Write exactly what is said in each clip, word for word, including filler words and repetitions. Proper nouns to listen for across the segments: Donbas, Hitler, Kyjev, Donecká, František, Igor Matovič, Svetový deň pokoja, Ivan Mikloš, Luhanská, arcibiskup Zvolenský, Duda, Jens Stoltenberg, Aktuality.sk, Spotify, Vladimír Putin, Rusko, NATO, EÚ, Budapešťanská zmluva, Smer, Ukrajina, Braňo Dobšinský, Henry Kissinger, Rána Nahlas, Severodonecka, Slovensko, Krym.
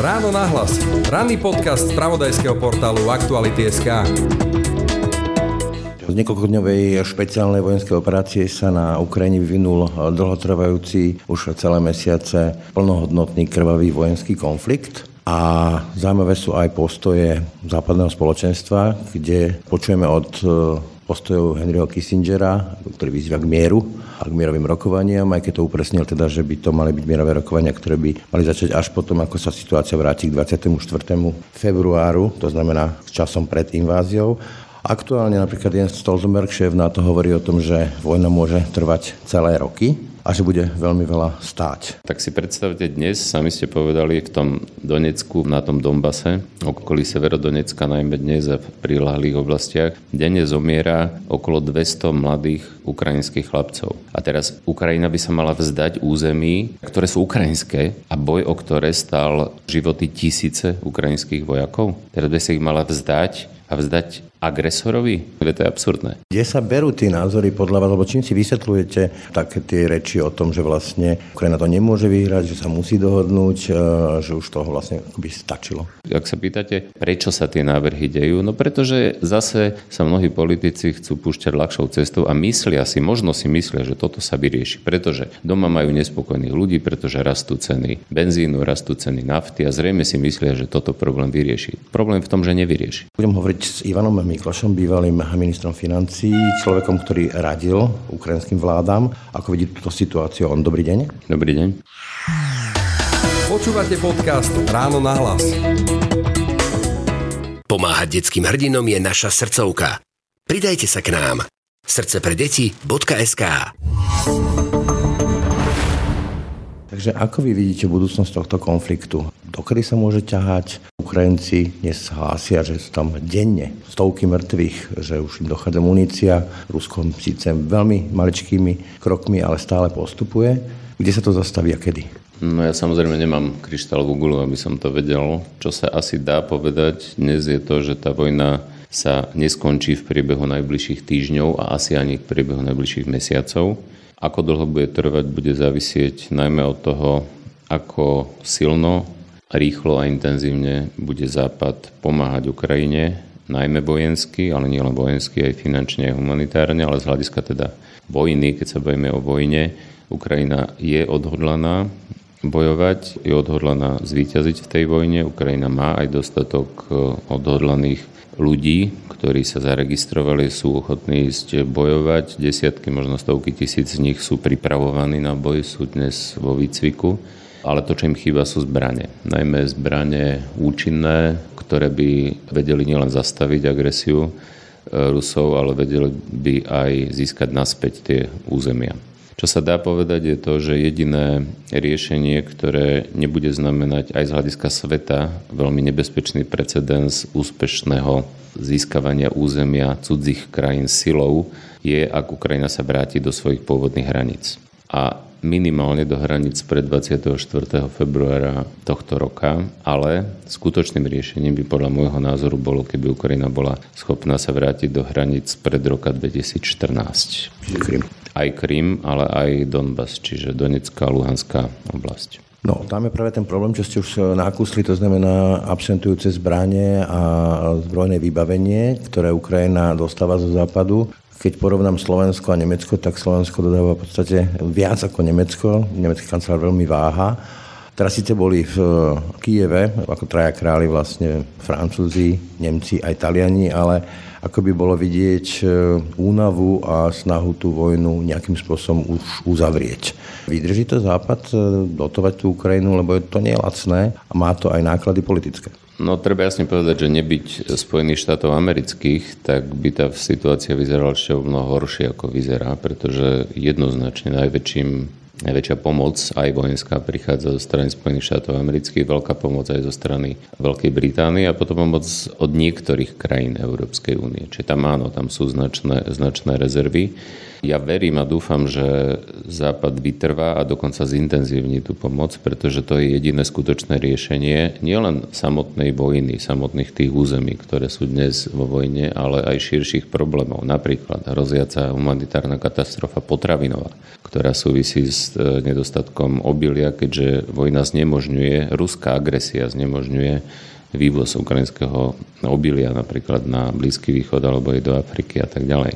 Ráno nahlas. Ranný podcast z spravodajského portálu Aktuality.sk. Z niekoľkodňovej špeciálnej vojenskej operácie sa na Ukrajine vyvinul dlhotrvajúci už celé mesiace plnohodnotný krvavý vojenský konflikt. A zaujímavé sú aj postoje západného spoločenstva, kde počujeme od postojov Henryho Kissingera, ktorý vyzýva k mieru a k mierovým rokovaniam, aj keď to upresnil teda, že by to mali byť mierové rokovania, ktoré by mali začať až potom, ako sa situácia vráti k dvadsiatemu štvrtému februáru, to znamená časom pred inváziou. Aktuálne napríklad Jens Stoltenberg, šéf NATO, hovorí o tom, že vojna môže trvať celé roky a že bude veľmi veľa stáť. Tak si predstavte dnes, sami ste povedali, v tom Donecku, na tom Donbase, okolí Severodonecka, najmä dnes a v prilahlých oblastiach, denne zomiera okolo dvesto mladých ukrajinských chlapcov. A teraz Ukrajina by sa mala vzdať území, ktoré sú ukrajinské a boj, o ktoré stál životy tisíce ukrajinských vojakov. Teraz by sa ich mala vzdať a vzdať agresorovi? To je absurdné. Kde sa berú tie názory podľa vás? Lebo čím si vysvetľujete také tie reči o tom, že vlastne Ukrajina to nemôže vyhrať, že sa musí dohodnúť, že už toho vlastne by stačilo? Ak sa pýtate, prečo sa tie návrhy dejú? No pretože zase sa mnohí politici chcú púšťať ľahšou cestou a myslia si, možno si myslia, že toto sa vyrieši. Pretože doma majú nespokojných ľudí, pretože rastú ceny benzínu, rastú ceny nafty a zrejme si myslia, že toto problém vyrieši. Problém v tom, že nevyrieši. Budem hovoriť s Ivanom Miklošom, bývalým ministrom financií, človekom, ktorý radil ukrajinským vládám. Ako vidí túto situáciu on? Dobrý deň. Dobrý deň. Počúvate podcast Ráno nahlas. Pomáhať detským hrdinom je naša srdcovka. Pridajte sa k nám. srdce pre deti bodka es ká. Takže ako vy vidíte budúcnosť tohto konfliktu? Dokedy sa môže ťahať? Ukrajinci dnes hlásia, že sú tam denne stovky mŕtvych, že už im dochádza munícia. Rusko síce veľmi maličkými krokmi, ale stále postupuje. Kde sa to zastaví a kedy? No ja samozrejme nemám kryštálovú guľu, aby som to vedel. Čo sa asi dá povedať dnes je to, že tá vojna sa neskončí v priebehu najbližších týždňov a asi ani v priebehu najbližších mesiacov. Ako dlho bude trvať, bude závisieť najmä od toho, ako silno, rýchlo a intenzívne bude Západ pomáhať Ukrajine, najmä vojensky, ale nielen vojensky, aj finančne, aj humanitárne, ale z hľadiska teda vojny, keď sa bavíme o vojne, Ukrajina je odhodlaná bojovať, je odhodlaná zvíťaziť v tej vojne. Ukrajina má aj dostatok odhodlaných ľudí, ktorí sa zaregistrovali, sú ochotní ísť bojovať. Desiatky, možno stovky tisíc z nich sú pripravovaní na boj, sú dnes vo výcviku. Ale to, čo im chýba, sú zbrane. Najmä zbrane účinné, ktoré by vedeli nielen zastaviť agresiu Rusov, ale vedeli by aj získať naspäť tie územia. Čo sa dá povedať je to, že jediné riešenie, ktoré nebude znamenať aj z hľadiska sveta veľmi nebezpečný precedens úspešného získavania územia cudzích krajín silou, je, ak Ukrajina sa vráti do svojich pôvodných hraníc. A minimálne do hraníc pred dvadsiateho štvrtého februára tohto roka, ale skutočným riešením by podľa môjho názoru bolo, keby Ukrajina bola schopná sa vrátiť do hraníc pred roka dvetisícštrnásť. Krym. Aj Krym, ale aj Donbas, čiže Donecká a Luhanská oblasť. No, tam je práve ten problém, čo ste už nakúsli, to znamená absentujúce zbranie a zbrojné vybavenie, ktoré Ukrajina dostáva zo západu. Keď porovnám Slovensko a Nemecko, tak Slovensko dodáva v podstate viac ako Nemecko. Nemecký kancelár veľmi váha. Teraz síce boli v Kyjeve, ako traja králi vlastne Francúzi, Nemci a Taliani, ale ako by bolo vidieť únavu a snahu tú vojnu nejakým spôsobom už uzavrieť. Vydrží to Západ dotovať tú Ukrajinu, lebo to nie je lacné a má to aj náklady politické? No treba jasne povedať, že nebyť Spojených štátov amerických, tak by tá situácia vyzerala ešte o mnoho horšie ako vyzerá, pretože jednoznačne najväčším, najväčšia pomoc, aj vojenská, prichádza zo strany Spojených štátov amerických, veľká pomoc aj zo strany Veľkej Británie a potom pomoc od niektorých krajín Európskej únie. Čiže tam áno, tam sú značné, značné rezervy. Ja verím a dúfam, že Západ vytrvá a dokonca zintenzívni tú pomoc, pretože to je jediné skutočné riešenie nielen samotnej vojny, samotných tých území, ktoré sú dnes vo vojne, ale aj širších problémov. Napríklad hroziaca humanitárna katastrofa potravinová, ktorá súvisí s s nedostatkom obilia, keďže vojna znemožňuje, ruská agresia znemožňuje vývoz ukrajinského obilia napríklad na Blízky východ alebo aj do Afriky a tak ďalej.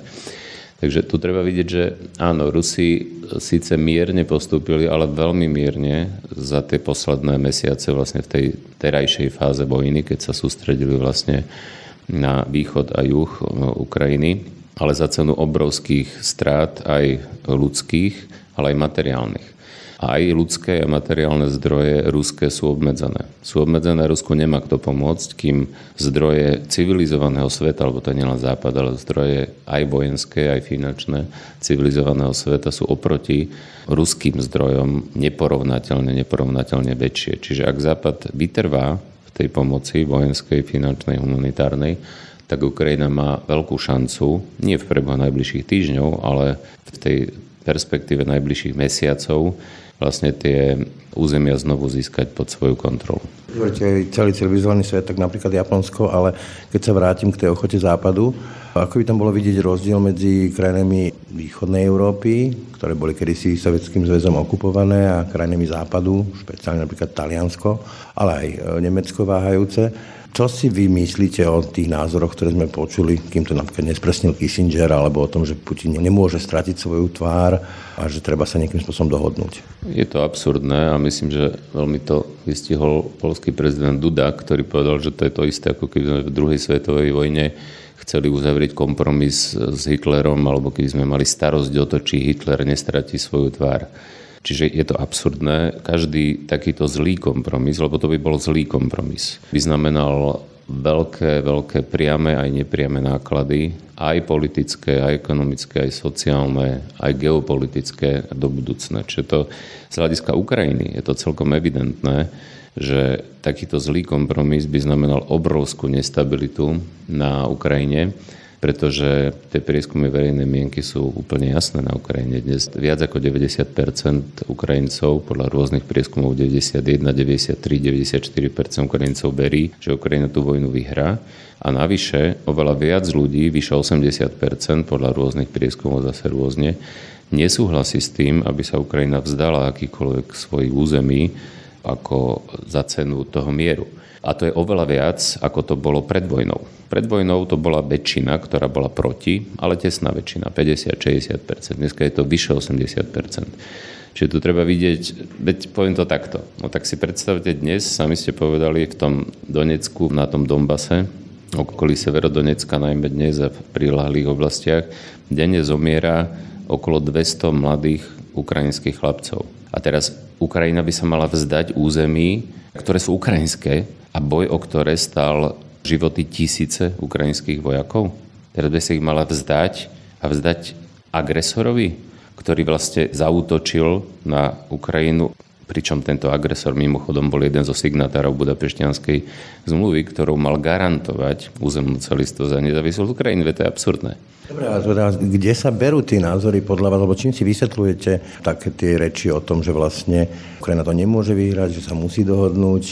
Takže tu treba vidieť, že áno, Rusi síce mierne postúpili, ale veľmi mierne za tie posledné mesiace vlastne v tej terajšej fáze vojny, keď sa sústredili vlastne na východ a juh Ukrajiny, ale za cenu obrovských strát aj ľudských, ale aj materiálnych. A aj ľudské a materiálne zdroje ruské sú obmedzené. Sú obmedzené, Rusku nemá kto pomôcť, kým zdroje civilizovaného sveta, alebo to nie len západ, ale zdroje aj vojenské, aj finančné civilizovaného sveta sú oproti ruským zdrojom neporovnateľne, neporovnateľne väčšie. Čiže ak západ vytrvá v tej pomoci vojenskej, finančnej, humanitárnej, tak Ukrajina má veľkú šancu, nie v priebehu najbližších týždňov, ale v tej perspektíve najbližších mesiacov vlastne tie územia znovu získať pod svoju kontrolu. Celý civilizovaný svet, tak napríklad Japonsko, ale keď sa vrátim k tej ochote západu, ako by tam bolo vidieť rozdiel medzi krajinami východnej Európy, ktoré boli kedysi Sovietským zväzom okupované, a krajinami západu, špeciálne napríklad Taliansko, ale aj Nemecko váhajúce. Čo si vy myslíte o tých názoroch, ktoré sme počuli, kým to napríklad nespresnil Kissinger, alebo o tom, že Putin nemôže stratiť svoju tvár a že treba sa nejakým spôsobom dohodnúť? Je to absurdné a myslím, že veľmi to vystihol poľský prezident Duda, ktorý povedal, že to je to isté, ako keby sme v druhej svetovej vojne chceli uzavrieť kompromis s Hitlerom, alebo keby sme mali starosť o to, či Hitler nestratí svoju tvár. Čiže je to absurdné. Každý takýto zlý kompromis, lebo to by bol zlý kompromis, by znamenal veľké, veľké priame aj nepriame náklady, aj politické, aj ekonomické, aj sociálne, aj geopolitické do budúcna. Čiže to z hľadiska Ukrajiny je to celkom evidentné, že takýto zlý kompromis by znamenal obrovskú nestabilitu na Ukrajine, pretože tie prieskumy verejnej mienky sú úplne jasné na Ukrajine. Dnes viac ako deväťdesiat percent Ukrajincov, podľa rôznych prieskumov deväťdesiatjeden, deväťdesiattri, deväťdesiatštyri percent Ukrajincov verí, že Ukrajina tú vojnu vyhrá. A navyše oveľa viac ľudí, vyše osemdesiat percent podľa rôznych prieskumov zase rôzne, nesúhlasí s tým, aby sa Ukrajina vzdala akýkoľvek svojich území ako za cenu toho mieru. A to je oveľa viac, ako to bolo pred vojnou. Pred vojnou to bola väčšina, ktorá bola proti, ale tesná väčšina, päťdesiat až šesťdesiat percent. Dneska je to vyše osemdesiat percent. Čiže tu treba vidieť, veď poviem to takto. No tak si predstavte dnes, sami ste povedali, v tom Donecku, na tom Donbase, okolí Severodonecka, najmä dnes a v prilahlých oblastiach, denne zomiera okolo dvesto mladých ukrajinských chlapcov. A teraz Ukrajina by sa mala vzdať území, ktoré sú ukrajinské, a boj, o ktoré stál životy tisíce ukrajinských vojakov. Teraz by sa ich mala vzdať a vzdať agresorovi, ktorý vlastne zaútočil na Ukrajinu, pričom tento agresor mimochodom bol jeden zo signatárov Budapešťanskej zmluvy, ktorou mal garantovať územnú celistvosť za nezávislosť Ukrajiny. To je absurdné. Dobre, a teraz, kde sa berú tie názory podľa vás? Lebo čím si vysvetľujete také tie reči o tom, že vlastne Ukrajina to nemôže vyhrať, že sa musí dohodnúť,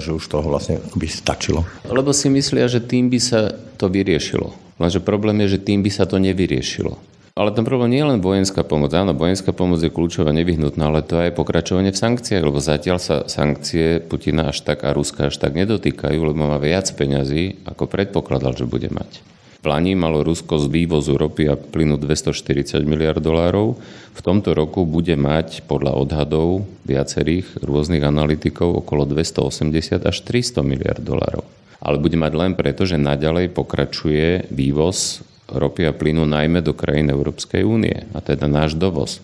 že už toho vlastne by stačilo? Lebo si myslia, že tým by sa to vyriešilo. Lenže problém je, že tým by sa to nevyriešilo. Ale ten problém nie je len vojenská pomoc. Áno, vojenská pomoc je kľúčová, nevyhnutná, ale to aj pokračovanie v sankciách, lebo zatiaľ sa sankcie Putina až tak a Ruska až tak nedotýkajú, lebo má viac peňazí, ako predpokladal, že bude mať. V lani malo Rusko z vývozu ropy a plynu dvestoštyridsať miliárd dolárov. V tomto roku bude mať podľa odhadov viacerých rôznych analytikov okolo dvestoosemdesiat až tristo miliárd dolárov. Ale bude mať len preto, že naďalej pokračuje vývoz ropy a plynu najmä do krajín Európskej únie, a teda náš dovoz.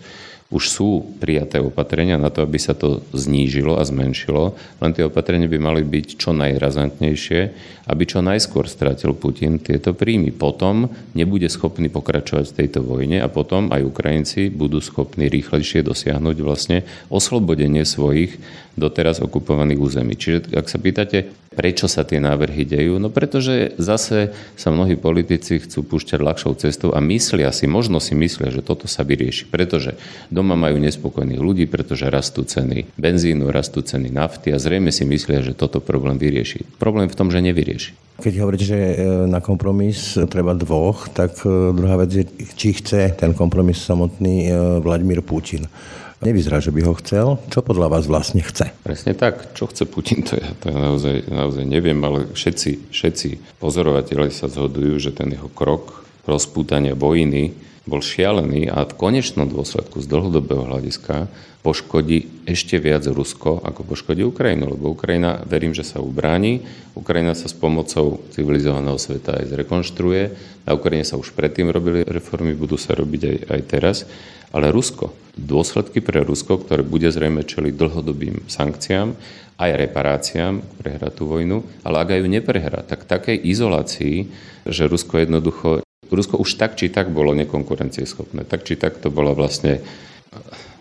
Už sú prijaté opatrenia na to, aby sa to znížilo a zmenšilo, len tie opatrenia by mali byť čo najrazantnejšie, aby čo najskôr stratil Putin tieto príjmy. Potom nebude schopný pokračovať v tejto vojne a potom aj Ukrajinci budú schopní rýchlejšie dosiahnuť vlastne oslobodenie svojich doteraz okupovaných území. Čiže ak sa pýtate, prečo sa tie návrhy dejú? No pretože zase sa mnohí politici chcú púšťať ľahšou cestou a myslia si, možno si myslia, že toto sa vyrieši. Pretože doma majú nespokojných ľudí, pretože rastú ceny benzínu, rastú ceny nafty a zrejme si myslia, že toto problém vyrieši. Problém v tom, že nevyrieši. Keď hovoríte, že na kompromis treba dvoch, tak druhá vec je, či chce ten kompromis samotný Vladimír Putin. Nevyzerá, že by ho chcel. Čo podľa vás vlastne chce? Presne tak. Čo chce Putin, to ja to naozaj, naozaj neviem, ale všetci, všetci pozorovatelia sa zhodujú, že ten jeho krok rozpútania vojny bol šialený a v konečnom dôsledku z dlhodobého hľadiska poškodí ešte viac Rusko, ako poškodí Ukrajinu, lebo Ukrajina, verím, že sa ubráni. Ukrajina sa s pomocou civilizovaného sveta aj zrekonštruuje. Na Ukrajine sa už predtým robili reformy, budú sa robiť aj, aj teraz. Ale Rusko, dôsledky pre Rusko, ktoré bude zrejme čeliť dlhodobým sankciám, aj reparáciám, prehrá tú vojnu, ale ak aj ju neprehrá, tak takej izolácii, že Rusko jednoducho Rusko už tak, či tak bolo nekonkurencieschopné. Tak, či tak to bola vlastne,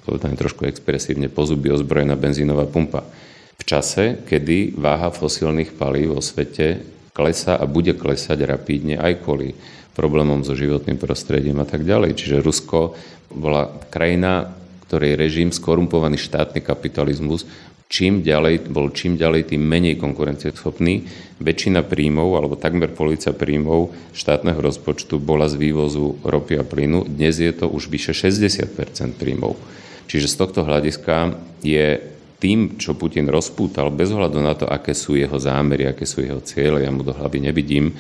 povedané trošku expresívne, po zuby ozbrojená benzínová pumpa. V čase, kedy váha fosílnych palív vo svete klesá a bude klesať rapídne aj kvôli problémom so životným prostredím a tak ďalej. Čiže Rusko bola krajina, ktorej režim skorumpovaný štátny kapitalizmus čím ďalej, bol čím ďalej tým menej konkurencieschopný. Väčšina príjmov, alebo takmer polovica príjmov štátneho rozpočtu bola z vývozu ropy a plynu. Dnes je to už vyše šesťdesiat percent príjmov. Čiže z tohto hľadiska je tým, čo Putin rozpútal, bez ohľadu na to, aké sú jeho zámery, aké sú jeho ciele, ja mu do hlavy nevidím,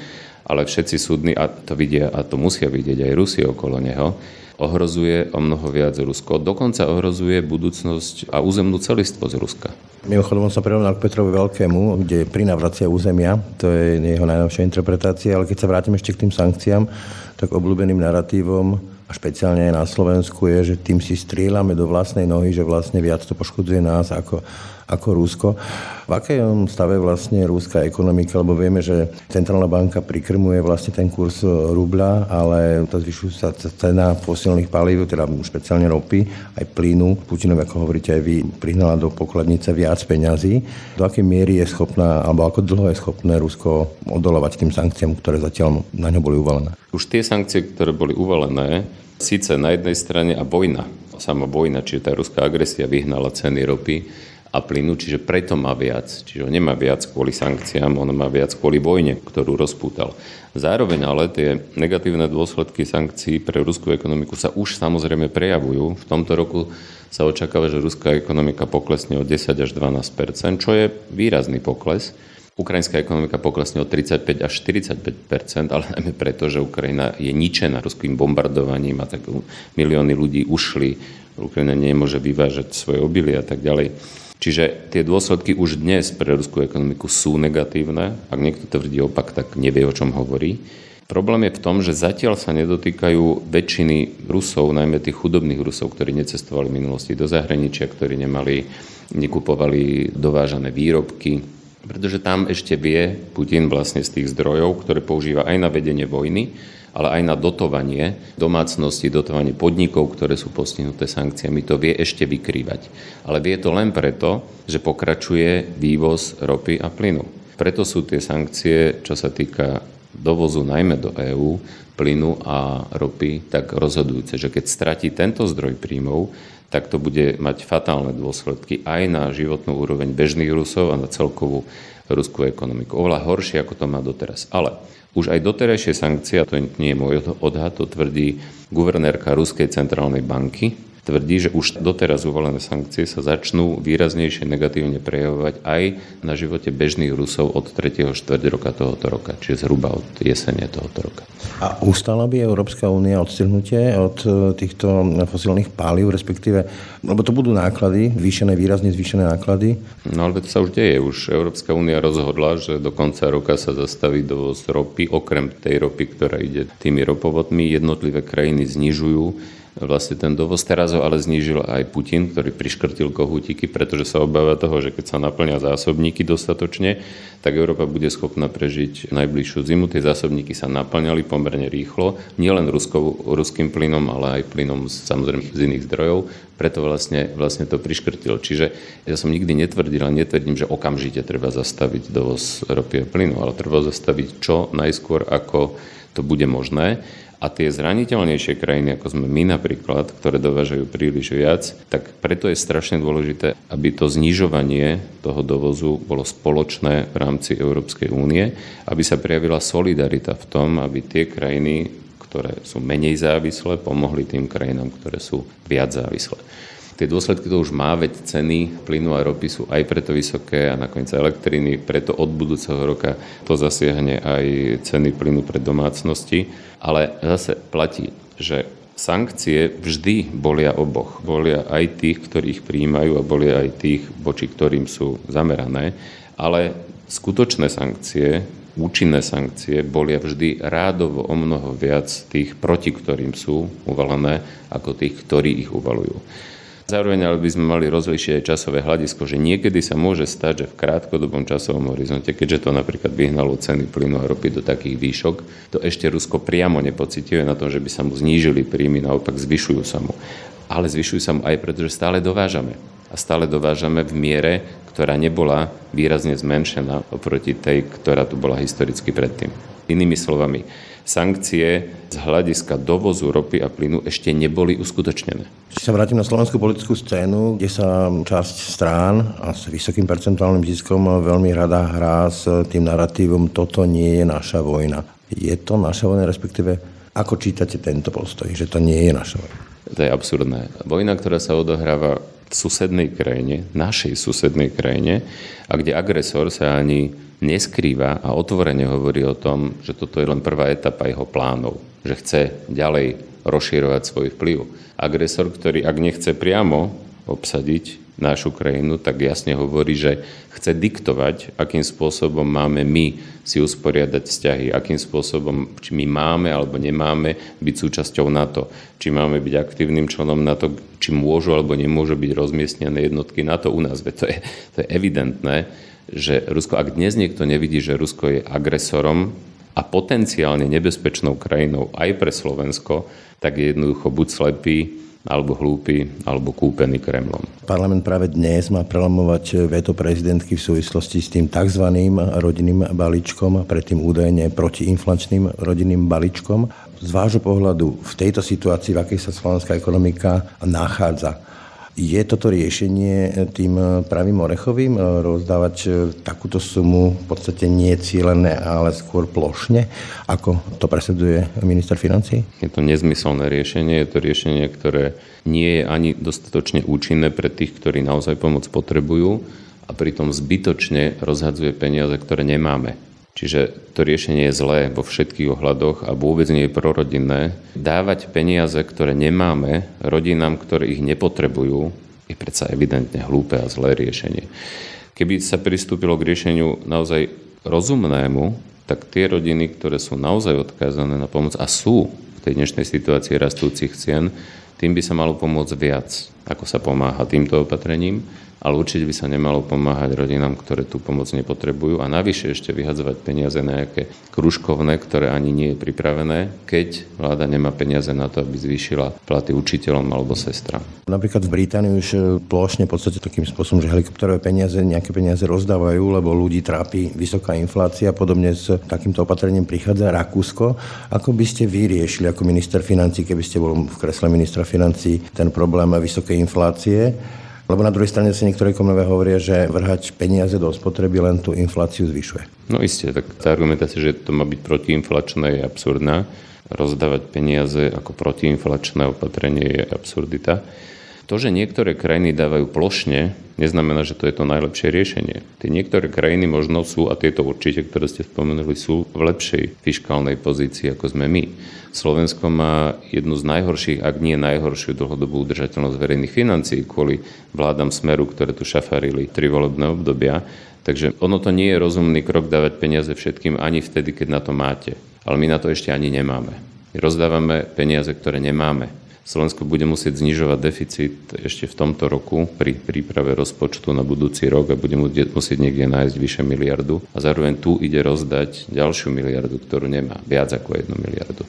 ale všetci súdni, a to vidia a to musia vidieť aj Rusi okolo neho, ohrozuje o mnoho viac Rusko. Dokonca ohrozuje budúcnosť a územnú celistvosť Ruska. Mimochodom, on sa prirovnal k Petrovi Veľkému, kde prinavracia územia, to je jeho najnovšia interpretácia, ale keď sa vrátime ešte k tým sankciám, tak obľúbeným naratívom, a špeciálne aj na Slovensku, je, že tým si strieľame do vlastnej nohy, že vlastne viac to poškodzuje nás ako, ako Rusko. V akom stave vlastne rúská ekonomika, lebo vieme, že centrálna banka prikrmuje vlastne ten kurz rubľa, ale tá zvyšuje sa cena fosilných palív, teda špeciálne ropy, aj plynu. Putinov, ako hovoríte aj vy, prihnala do pokladnice viac peňazí. Do akej miery je schopná, alebo ako dlho je schopné Rusko odolovať tým sankciám, ktoré zatiaľ na ňo boli uvalené? Už tie sankcie, ktoré boli uvalené, síce na jednej strane a vojna, sama vojna, čiže tá ruská agresia vyhnala ceny ropy a plynu, čiže preto má viac. Čiže on nemá viac kvôli sankciám, on má viac kvôli vojne, ktorú rozpútal. Zároveň ale tie negatívne dôsledky sankcií pre ruskú ekonomiku sa už samozrejme prejavujú. V tomto roku sa očakáva, že ruská ekonomika poklesne o desať až dvanásť percent, čo je výrazný pokles. Ukrajinská ekonomika poklesne o tridsaťpäť až štyridsaťpäť percent, ale najmä preto, že Ukrajina je ničená ruským bombardovaním a tak milióny ľudí ušli. Ukrajina nemôže vyvážať svoje obilie a tak ďalej. Čiže tie dôsledky už dnes pre ruskú ekonomiku sú negatívne. Ak niekto tvrdí opak, tak nevie, o čom hovorí. Problém je v tom, že zatiaľ sa nedotýkajú väčšiny Rusov, najmä tých chudobných Rusov, ktorí necestovali v minulosti do zahraničia, ktorí nemali, nekupovali dovážané výrobky. Pretože tam ešte vie Putin vlastne z tých zdrojov, ktoré používa aj na vedenie vojny, ale aj na dotovanie domácnosti, dotovanie podnikov, ktoré sú postihnuté sankciami, to vie ešte vykrývať. Ale vie to len preto, že pokračuje vývoz ropy a plynu. Preto sú tie sankcie, čo sa týka dovozu najmä do EÚ, plynu a ropy, tak rozhodujúce, že keď stratí tento zdroj príjmov, tak to bude mať fatálne dôsledky aj na životnú úroveň bežných Rusov a na celkovú ruskú ekonomiku. Oveľa horšie, ako to má doteraz. Ale už aj doterajšie sankcie, a to nie je môj odhad, to tvrdí guvernérka Ruskej centrálnej banky, tvrdí, že už doteraz uvalené sankcie sa začnú výraznejšie negatívne prejavovať aj na živote bežných Rusov od tretieho štvrť roka tohoto roka, čiže zhruba od jesene tohoto roka. A ustala by Európska únia odstrihnutie od týchto fosilných palív, respektíve, lebo to budú náklady, zvýšené, výrazne zvýšené náklady? No ale to sa už deje. Už Európska únia rozhodla, že do konca roka sa zastaví dovoz ropy, okrem tej ropy, ktorá ide tými ropovodmi. Jednotlivé krajiny znižujú vlastne ten dovoz. Teraz ho ale znížil aj Putin, ktorý priškrtil kohútiky, pretože sa obáva toho, že keď sa naplňa zásobníky dostatočne, tak Európa bude schopná prežiť najbližšiu zimu. Tie zásobníky sa naplňali pomerne rýchlo, nielen ruským plynom, ale aj plynom samozrejme z iných zdrojov, preto vlastne, vlastne to priškrtil. Čiže ja som nikdy netvrdil a netvrdím, že okamžite treba zastaviť dovoz ropy a plynu, ale treba zastaviť čo najskôr, ako to bude možné. A tie zraniteľnejšie krajiny, ako sme my napríklad, ktoré dovážajú príliš viac, tak preto je strašne dôležité, aby to znižovanie toho dovozu bolo spoločné v rámci Európskej únie, aby sa prejavila solidarita v tom, aby tie krajiny, ktoré sú menej závislé, pomohli tým krajinám, ktoré sú viac závislé. Tie dôsledky to už má, veď ceny plynu a ropy sú aj preto vysoké a nakoniec elektriny, preto od budúceho roka to zasiahne aj ceny plynu pre domácnosti. Ale zase platí, že sankcie vždy bolia oboch. Bolia aj tých, ktorí ich prijímajú, a bolia aj tých, voči ktorým sú zamerané. Ale skutočné sankcie, účinné sankcie bolia vždy rádovo o mnoho viac tých, proti ktorým sú uvalené, ako tých, ktorí ich uvalujú. Zároveň ale by sme mali rozlíšiť aj časové hľadisko, že niekedy sa môže stať, že v krátkodobom časovom horizonte, keďže to napríklad vyhnalo ceny plynu a ropy do takých výšok, to ešte Rusko priamo nepociťuje na tom, že by sa mu znížili príjmy, naopak zvyšujú sa mu. Ale zvyšujú sa mu aj preto, že stále dovážame. A stále dovážame v miere, ktorá nebola výrazne zmenšená oproti tej, ktorá tu bola historicky predtým. Inými slovami, sankcie z hľadiska dovozu ropy a plynu ešte neboli uskutočnené. Či sa vrátim na slovenskú politickú scénu, kde sa časť strán a s vysokým percentuálnym ziskom veľmi rada hrá s tým narratívom toto nie je naša vojna. Je to naša vojna, respektíve ako čítate tento postoj, že to nie je naša vojna? To je absurdné. Vojna, ktorá sa odohráva v susednej krajine, našej susednej krajine, a kde agresor sa ani neskrýva a otvorene hovorí o tom, že toto je len prvá etapa jeho plánov, že chce ďalej rozširovať svoj vplyv. Agresor, ktorý ak nechce priamo obsadiť našu krajinu, tak jasne hovorí, že chce diktovať, akým spôsobom máme my si usporiadať vzťahy, akým spôsobom, či my máme alebo nemáme byť súčasťou NATO, či máme byť aktívnym členom NATO, či môžu alebo nemôžu byť rozmiestnené jednotky NATO u nás. Veď to je, to je evidentné, že Rusko, ak dnes niekto nevidí, že Rusko je agresorom a potenciálne nebezpečnou krajinou aj pre Slovensko, tak je jednoducho buď slepý, alebo hlúpi, alebo kúpený Kremlom. Parlament práve dnes má prelamovať veto prezidentky v súvislosti s tým tzv. Rodinným balíčkom, predtým údajne protiinflačným rodinným balíčkom. Z vášho pohľadu v tejto situácii, v akej sa slovenská ekonomika nachádza, je toto riešenie tým pravým orechovým? Rozdávať takúto sumu v podstate nie cielené, ale skôr plošne, ako to presleduje minister financií? Je to nezmyselné riešenie, je to riešenie, ktoré nie je ani dostatočne účinné pre tých, ktorí naozaj pomoc potrebujú a pritom zbytočne rozhadzuje peniaze, ktoré nemáme. Čiže to riešenie je zlé vo všetkých ohľadoch a vôbec nie je prorodinné. Dávať peniaze, ktoré nemáme, rodinám, ktoré ich nepotrebujú, je predsa evidentne hlúpe a zlé riešenie. Keby sa pristúpilo k riešeniu naozaj rozumnému, tak tie rodiny, ktoré sú naozaj odkázané na pomoc a sú v tej dnešnej situácii rastúcich cien, tým by sa malo pomôcť viac, ako sa pomáha týmto opatrením, ale určite by sa nemalo pomáhať rodinám, ktoré tú pomoc nepotrebujú a navyše ešte vyhadzovať peniaze na nejaké kružkovné, ktoré ani nie je pripravené, keď vláda nemá peniaze na to, aby zvýšila platy učiteľom alebo sestrám. Napríklad v Británii už plošne v podstate takým spôsobom, že helikopterové peniaze, nejaké peniaze rozdávajú, lebo ľudí trápi vysoká inflácia, podobne s takýmto opatrením prichádza Rakúsko. Ako by ste vy riešili ako minister financií, keby ste bol v kresle ministra financií, ten problém vysokej inflácie? Lebo na druhej strane si niektoré ekonomovia hovoria, že vrhať peniaze do spotreby len tú infláciu zvyšuje. No isté, tak tá argumentácia, že to má byť protiinflačné, je absurdná. Rozdávať peniaze ako protiinflačné opatrenie je absurdita. To, že niektoré krajiny dávajú plošne, neznamená, že to je to najlepšie riešenie. Tie niektoré krajiny možno sú, a tieto určite, ktoré ste spomenuli, sú v lepšej fiškálnej pozícii, ako sme my. Slovensko má jednu z najhorších, ak nie najhoršiu dlhodobú udržateľnosť verejných financií kvôli vládam Smeru, ktoré tu šafarili tri volebné obdobia. Takže ono to nie je rozumný krok dávať peniaze všetkým ani vtedy, keď na to máte. Ale my na to ešte ani nemáme. Rozdávame peniaze, ktoré nemáme. Slovensko bude musieť znižovať deficit ešte v tomto roku pri príprave rozpočtu na budúci rok a bude musieť niekde nájsť vyše miliardu a zároveň tu ide rozdať ďalšiu miliardu, ktorú nemá, viac ako jednu miliardu.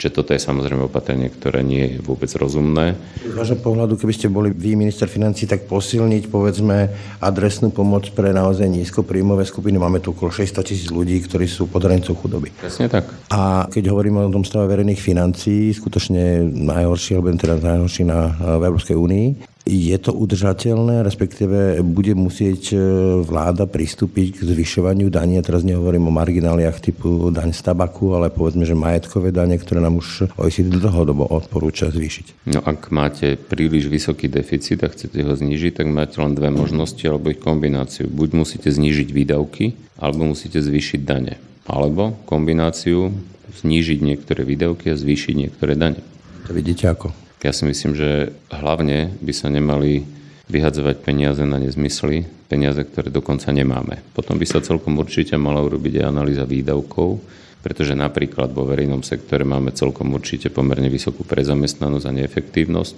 Čiže toto je samozrejme opatrenie, ktoré nie je vôbec rozumné. Z vášho pohľadu, keby ste boli vy minister financií, tak posilniť, povedzme, adresnú pomoc pre naozaj nízkopríjmové skupiny. Máme tu okolo šesťsto tisíc ľudí, ktorí sú pod hranicou chudoby. Presne tak. A keď hovoríme o tom stave verejných financií, skutočne najhorší, alebo teda najhorší na v Európskej únii, Je to udržateľné, respektíve bude musieť vláda pristúpiť k zvyšovaniu daní. Ja teraz nehovorím o margináliách typu daň z tabaku, ale povedzme, že majetkové dane, ktoré nám už O E C D dlhodobo odporúča zvýšiť. No ak máte príliš vysoký deficit a chcete ho znížiť, tak máte len dve možnosti alebo ich kombináciu. Buď musíte znížiť výdavky, alebo musíte zvýšiť dane. Alebo kombináciu znížiť niektoré výdavky a zvýšiť niektoré dane. To vidíte ako? Ja si myslím, že hlavne by sa nemali vyhadzovať peniaze na nezmysly, peniaze, ktoré dokonca nemáme. Potom by sa celkom určite mala urobiť aj analýza výdavkov, pretože napríklad vo verejnom sektore máme celkom určite pomerne vysokú prezamestnanosť a neefektívnosť.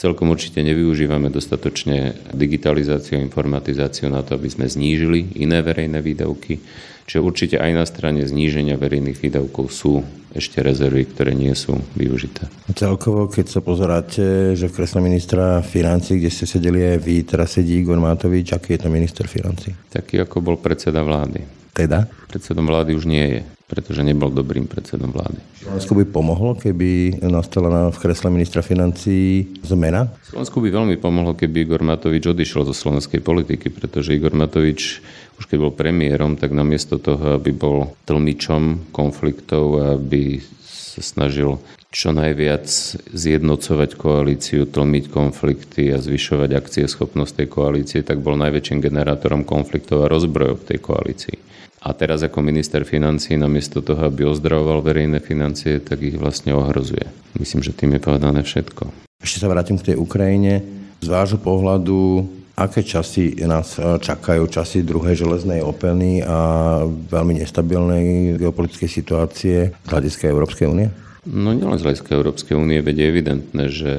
Celkom určite nevyužívame dostatočne digitalizáciu, informatizáciu na to, aby sme znížili iné verejné výdavky. Čiže určite aj na strane zníženia verejných výdavkov sú ešte rezervy, ktoré nie sú využité. Celkovo, keď sa pozeráte, že v kresle ministra financií, kde ste sedeli aj vy, teraz sedí Igor Matovič, aký je to minister financií? Taký, ako bol predseda vlády. Teda? Predsedom vlády už nie je, pretože nebol dobrým predsedom vlády. Slovensku by pomohlo, keby nastala v kresle ministra financií zmena? Slovensku by veľmi pomohlo, keby Igor Matovič odišiel zo slovenskej politiky, pretože Igor Matovič, už keď bol premiérom, tak namiesto toho, aby bol tlmičom konfliktov, aby sa snažil čo najviac zjednocovať koalíciu, tlmiť konflikty a zvyšovať akcieschopnosť tej koalície, tak bol najväčším generátorom konfliktov a rozbrojov v tej koalícii. A teraz ako minister financií, namiesto toho, aby ozdravoval verejné financie, tak ich vlastne ohrozuje. Myslím, že tým je povedané všetko. Ešte sa vrátim k tej Ukrajine. Z vášho pohľadu, aké časy nás čakajú? Časy druhej železnej openy a veľmi nestabilnej geopolitickej situácie z hľadiska Európskej únie? No nielen z hľadiska Európskej únie, veď je evidentné, že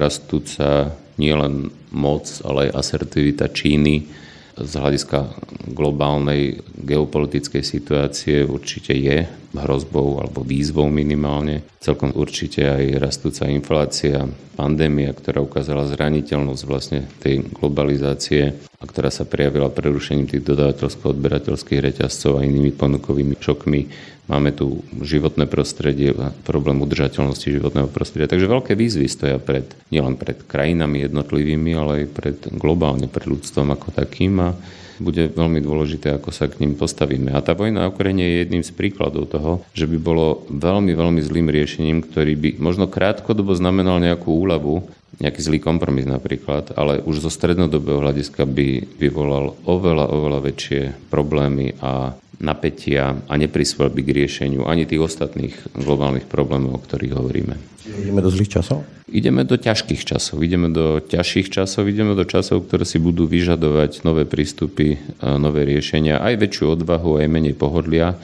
rastúca nielen moc, ale aj asertivita Číny z hľadiska globálnej geopolitickej situácie určite je hrozbou alebo výzvou minimálne. Celkom určite aj rastúca inflácia, pandémia, ktorá ukázala zraniteľnosť vlastne tej globalizácie a ktorá sa prejavila prerušením tých dodávateľsko-odberateľských reťazcov a inými ponukovými šokmi. Máme tu životné prostredie a problém udržateľnosti životného prostredia. Takže veľké výzvy stoja pred, nielen pred krajinami jednotlivými, ale aj pred globálne, pred ľudstvom ako takým a bude veľmi dôležité, ako sa k ním postavíme. A tá vojna na Ukrajine je jedným z príkladov toho, že by bolo veľmi, veľmi zlým riešením, ktorý by možno krátkodobo znamenal nejakú úľavu, nejaký zlý kompromis napríklad, ale už zo strednodobého hľadiska by vyvolal oveľa, oveľa väčšie problémy a napätia a neprispel by k riešeniu ani tých ostatných globálnych problémov, o ktorých hovoríme. Ideme do zlých časov? Ideme do ťažkých časov, ideme do ťažších časov, ideme do časov, ktoré si budú vyžadovať nové prístupy, nové riešenia, aj väčšiu odvahu, aj menej pohodlia,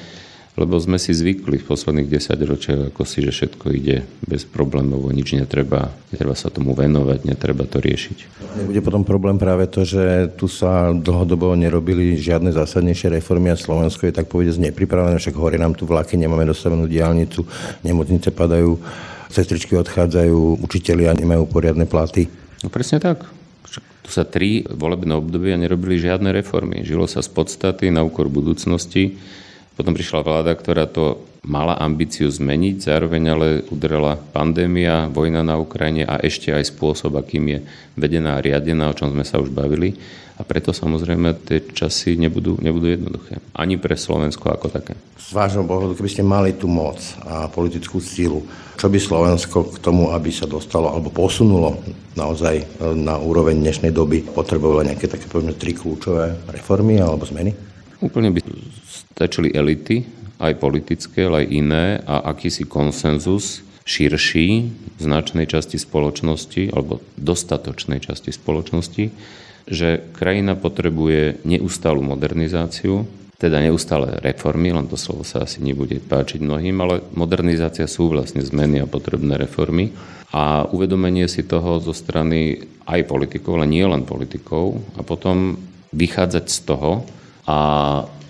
lebo sme si zvykli v posledných desaťročiach, ako si, že všetko ide bez problémov, nič netreba, netreba sa tomu venovať, netreba to riešiť. Nebude potom problém práve to, že tu sa dlhodobo nerobili žiadne zásadnejšie reformy a Slovensko je tak povedať nepripravené, však hovorí nám tu vlaky, nemáme dostavenú diaľnicu, nemocnice padajú, sestričky odchádzajú, učitelia nemajú poriadne platy. No presne tak. Tu sa tri volebné obdobia nerobili žiadne reformy. Žilo sa z podstaty na úkor budúcnosti. Potom prišla vláda, ktorá to mala ambíciu zmeniť, zároveň ale udrela pandémia, vojna na Ukrajine a ešte aj spôsob, akým je vedená a riadená, o čom sme sa už bavili. A preto samozrejme tie časy nebudú, nebudú jednoduché. Ani pre Slovensko ako také. Z vášho pohľadu, keby ste mali tú moc a politickú sílu, čo by Slovensko k tomu, aby sa dostalo alebo posunulo naozaj na úroveň dnešnej doby, potrebovalo nejaké také povedzme tri kľúčové reformy alebo zmeny? Úplne by stačili elity, aj politické, ale aj iné a akýsi konsenzus širší v značnej časti spoločnosti alebo dostatočnej časti spoločnosti, že krajina potrebuje neustálu modernizáciu, teda neustále reformy, len to slovo sa asi nebude páčiť mnohým, ale modernizácia sú vlastne zmeny a potrebné reformy a uvedomenie si toho zo strany aj politikov, ale nie len politikov a potom vychádzať z toho a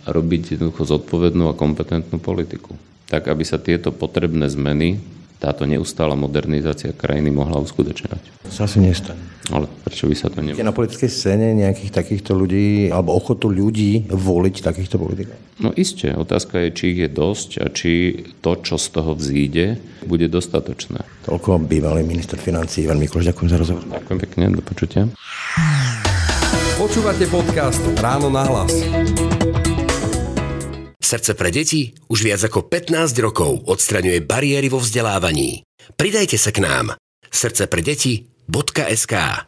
robiť jednoducho zodpovednú a kompetentnú politiku. Tak, aby sa tieto potrebné zmeny, táto neustála modernizácia krajiny mohla uskutočňovať. Sa asi nestane. Ale prečo by sa to neustále? Je na politickej scéne nejakých takýchto ľudí alebo ochotu ľudí voliť takýchto politikov? No isté. Otázka je, či ich je dosť a či to, čo z toho vzíde, bude dostatočné. Toľko bývalý minister financií Ivan Mikloš. Ďakujem za rozhovor. Ďakujem pekne. Do počutia. Počúvate podcast Ráno nahlas. Srdce pre deti už viac ako pätnásť rokov odstraňuje bariéry vo vzdelávaní. Pridajte sa k nám. srdce pre deti bodka es ká.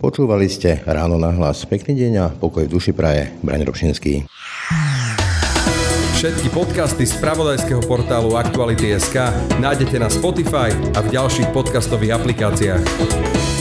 Počúvali ste Ráno nahlas. Pekný deň a pokoj v duši praje Braňo Dobšinský. Všetky podcasty z spravodajského portálu Aktuality bodka es ká nájdete na Spotify a v ďalších podcastových aplikáciách.